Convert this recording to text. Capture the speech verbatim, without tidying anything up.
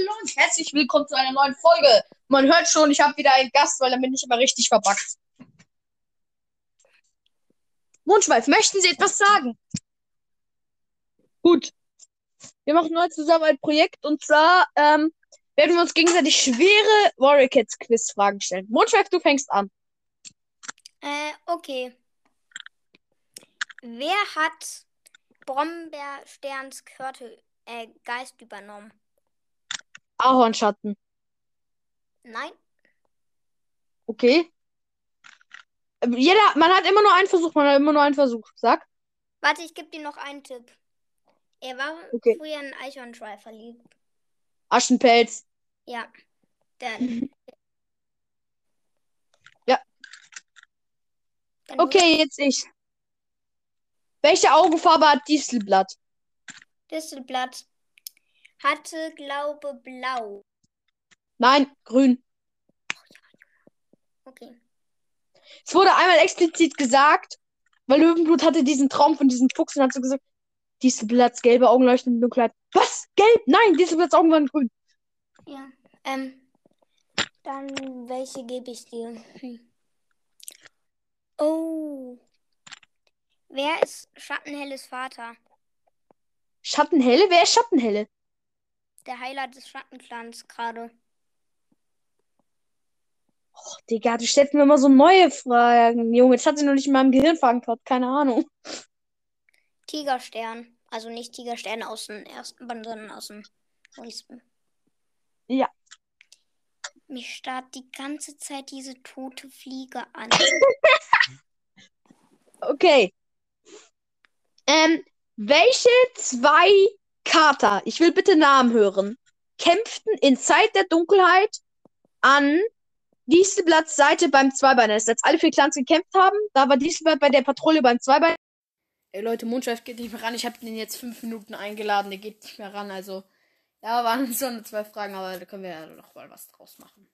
Hallo und herzlich willkommen zu einer neuen Folge. Man hört schon, ich habe wieder einen Gast, weil dann bin ich immer richtig verbackt. Mondschweif, möchten Sie etwas sagen? Gut. Wir machen heute zusammen ein Projekt und zwar ähm, werden wir uns gegenseitig schwere Warrior Kids Quiz-Fragen stellen. Mondschweif, du fängst an. Äh, okay. Wer hat Brombeersterns Körtel, äh, Geist übernommen? Ahornschatten. Nein. Okay. Jeder, man hat immer nur einen Versuch, man hat immer nur einen Versuch. Sag. Warte, ich gebe dir noch einen Tipp. Er war okay. Früher in Eichhornschweif verliebt. Aschenpelz. Ja. Dann. Ja. Dann okay, jetzt ich. Welche Augenfarbe hat Distelblatt? Distelblatt hatte, glaube, blau. Nein, grün. Okay. Es wurde einmal explizit gesagt, weil Löwenblut hatte diesen Traum von diesem Fuchs und hat so gesagt, Distelblatts gelbe Augen leuchten in Dunkelheit. Was? Gelb? Nein, Distelblatts Augen waren grün. Ja, ähm, dann welche gebe ich dir? Hm. Oh. Wer ist Schattenhelles Vater? Schattenhelle? Wer ist Schattenhelle? Der Heiler des Schattenclans gerade. Oh, Digga, du stellst mir immer so neue Fragen. Junge, jetzt hat sie noch nicht in meinem Gehirn verankert. Keine Ahnung. Tigerstern. Also nicht Tigerstern aus dem ersten Band, sondern aus dem nächsten. Ja. Mich starrt die ganze Zeit diese tote Fliege an. Okay. Ähm, welche zwei Kater, ich will bitte Namen hören, kämpften in Zeit der Dunkelheit an Distelblatts Seite beim Zweibeiner? Das ist, als alle vier Clans gekämpft haben, da war Distelblatt bei der Patrouille beim Zweibeiner. Ey Leute, Mondschweif geht nicht mehr ran. Ich habe den jetzt fünf Minuten eingeladen, der geht nicht mehr ran. Also, ja, waren so nur zwei Fragen, aber da können wir ja noch mal was draus machen.